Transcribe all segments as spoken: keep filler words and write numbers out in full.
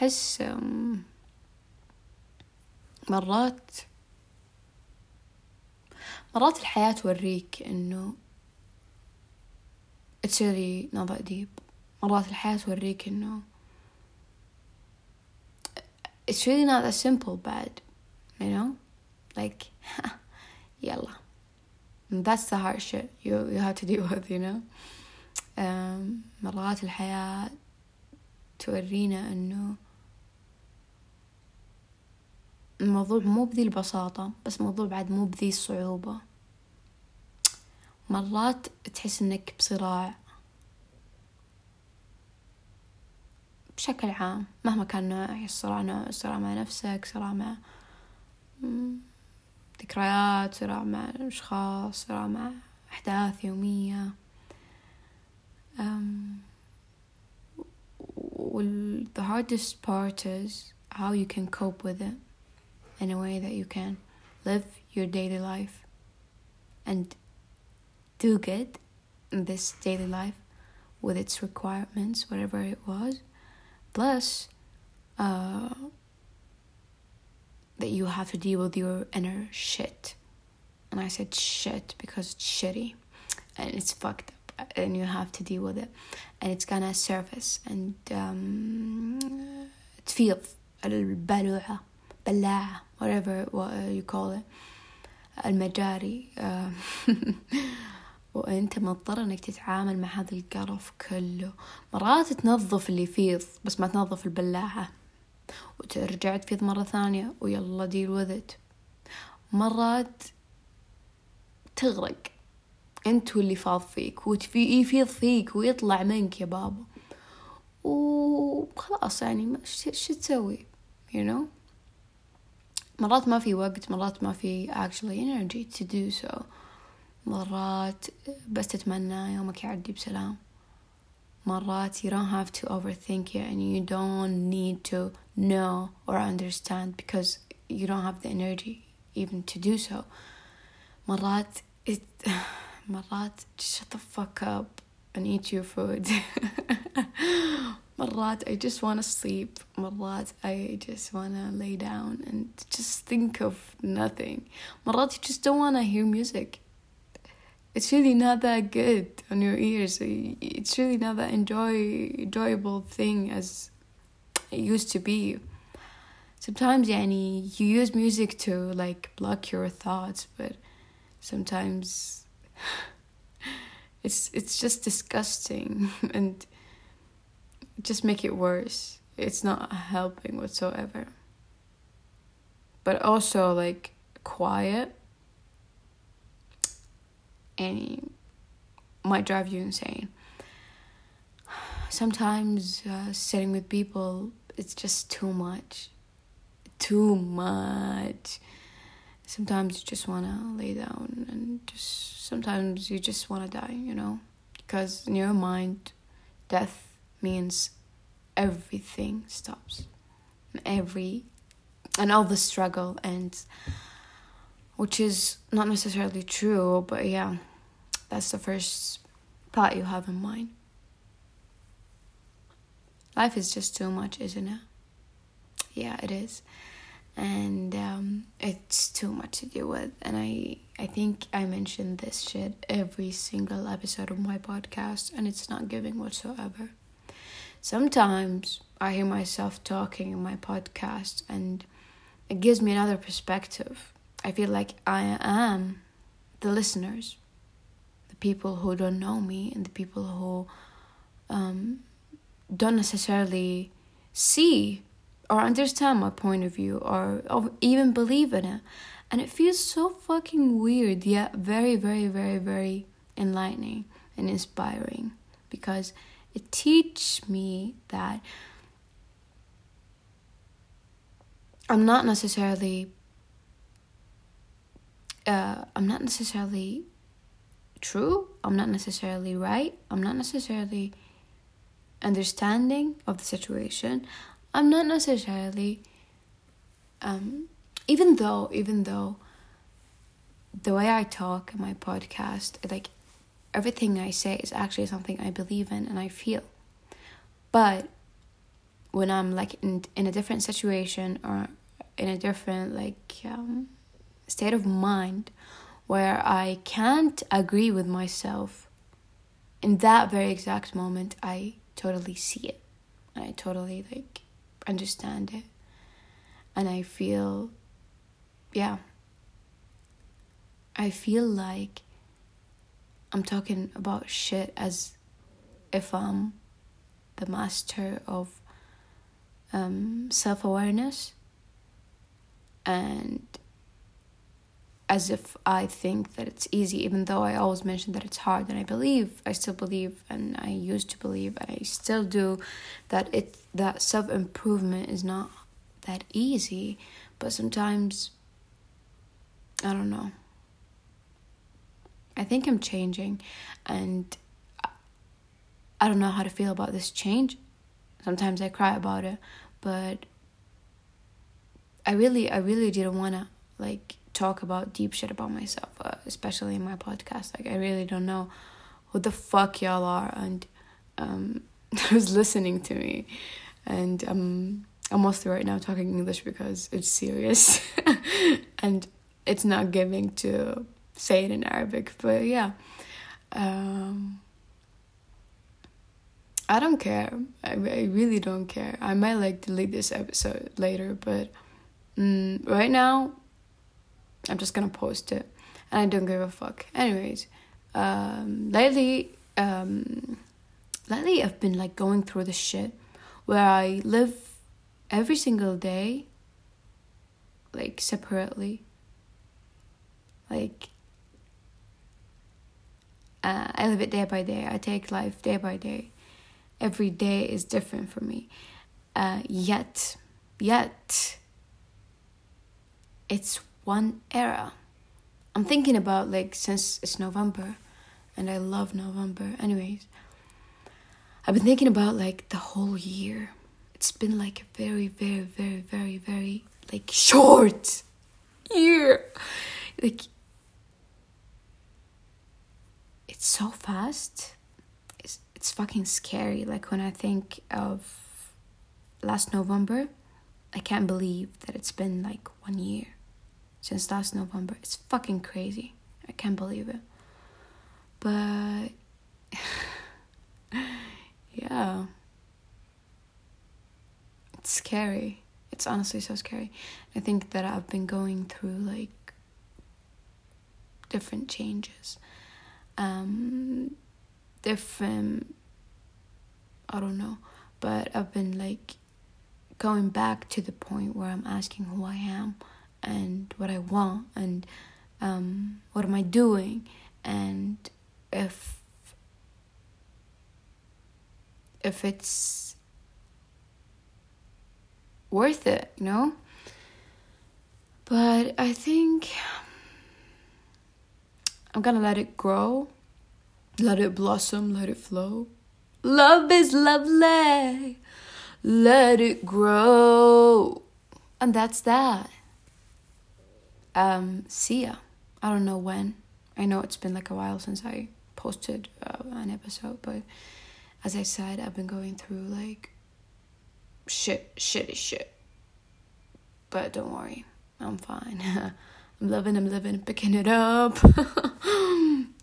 أحس مرات مرات الحياة توريك إنه it's really not that deep. مرات الحياة توريك إنه it's really not that simple bad, you know, like yalla. And that's the hard shit you you have to deal with, you know. Um, مرات الحياة تورينا إنه الموضوع مو بذي البساطة، بس موضوع بعد مو بذي الصعوبة. مرات تحس إنك بصراع بشكل عام، مهما كان نوعي الصراع، صراع مع نفسك، صراع مع ذكريات، صراع مع أشخاص، صراع مع أحداث يومية. Um, well, the hardest part is how you can cope with it in a way that you can live your daily life and do good in this daily life with its requirements, whatever it was, plus uh, that you have to deal with your inner shit. And I said shit because it's shitty and it's fucked up. And you have to deal with it, and it's gonna surface and um, تفيض البلوعة بلاعة whatever you call it المجاري وأنت مضطر إنك تتعامل مع هذا القرف كله. مرات تنظف اللي يفيض بس ما تنظف البلاعة وترجع تفيض مرة ثانية ويلا deal with it. مرات تغرق أنت واللي فاض فيك ويفيض فيك ويطلع منك يا بابا وخلاص، يعني شو تسوي you know. مرات ما في وقت، مرات ما في actually energy to do so، مرات بس تتمنى يومك يعدي بسلام. مرات you don't have to overthink it and you don't need to know or understand because you don't have the energy even to do so. مرات it مرات just shut the fuck up and eat your food. مرات I just want to sleep. مرات I just want to lay down and just think of nothing. مرات you just don't want to hear music. It's really not that good on your ears. It's really not that enjoy, enjoyable thing as it used to be. Sometimes يعني, you use music to like block your thoughts, but sometimes it's it's just disgusting and just make it worse. It's not helping whatsoever. But also like quiet and might drive you insane. Sometimes uh, sitting with people, it's just too much. Too much. Sometimes you just want to lay down and just sometimes you just want to die, you know, because in your mind death means everything stops and every and all the struggle, and which is not necessarily true, but yeah, that's the first thought you have in mind. Life is just too much, isn't it? Yeah, it is. And um, it's too much to deal with. And I, I think I mentioned this shit every single episode of my podcast. And it's not giving whatsoever. Sometimes I hear myself talking in my podcast. And it gives me another perspective. I feel like I am the listeners. The people who don't know me. And the people who um, don't necessarily see or understand my point of view, or, or even believe in it. And it feels so fucking weird, yet very, very, very, very enlightening and inspiring. Because it teaches me that I'm not necessarily... Uh, I'm not necessarily true. I'm not necessarily right. I'm not necessarily understanding of the situation. I'm not necessarily, um, even though, even though the way I talk in my podcast, like everything I say is actually something I believe in and I feel. But when I'm like in, in a different situation or in a different like um, state of mind where I can't agree with myself, in that very exact moment I totally see it. I totally like understand it, and I feel yeah I feel like I'm talking about shit as if I'm the master of um, self-awareness, and as if I think that it's easy, even though I always mention that it's hard, and I believe, I still believe, and I used to believe, and I still do, that it that self-improvement is not that easy. But sometimes, I don't know. I think I'm changing, and I don't know how to feel about this change. Sometimes I cry about it, but I really, I really didn't want to, like, talk about deep shit about myself, uh, especially in my podcast. Like, I really don't know who the fuck y'all are and um, who's listening to me. And um, I'm mostly right now talking English because it's serious. And it's not giving to say it in Arabic, but yeah, um, I don't care. I, I really don't care. I might like delete this episode later, but mm, right now, I'm just gonna post it, and I don't give a fuck. Anyways, um, lately, um, lately I've been like going through this shit where I live every single day, like separately, like. Uh, I live it day by day. I take life day by day. Every day is different for me. Uh, yet, yet, it's one era. I'm thinking about, like, since it's November, and I love November. Anyways, I've been thinking about, like, the whole year. It's been, like, a very, very, very, very, very, like, short year. Like, it's so fast. It's it's fucking scary. Like, when I think of last November, I can't believe that it's been like one year since last November. It's fucking crazy. I can't believe it. But yeah, it's scary. It's honestly so scary. I think that I've been going through like different changes. Um, different, I don't know, but I've been like going back to the point where I'm asking who I am and what I want and um, what am I doing, and if if it's worth it, you know. But I think I'm gonna let it grow, let it blossom, let it flow. Love is lovely. Let it grow. And that's that. Um, see ya. I don't know when. I know it's been like a while since I posted uh, an episode, but as I said, I've been going through like shit, shitty shit. But don't worry, I'm fine. I'm loving, I'm living, picking it up.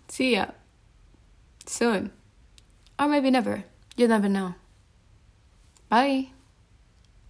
See ya. Soon. Or maybe never. You'll never know. Bye.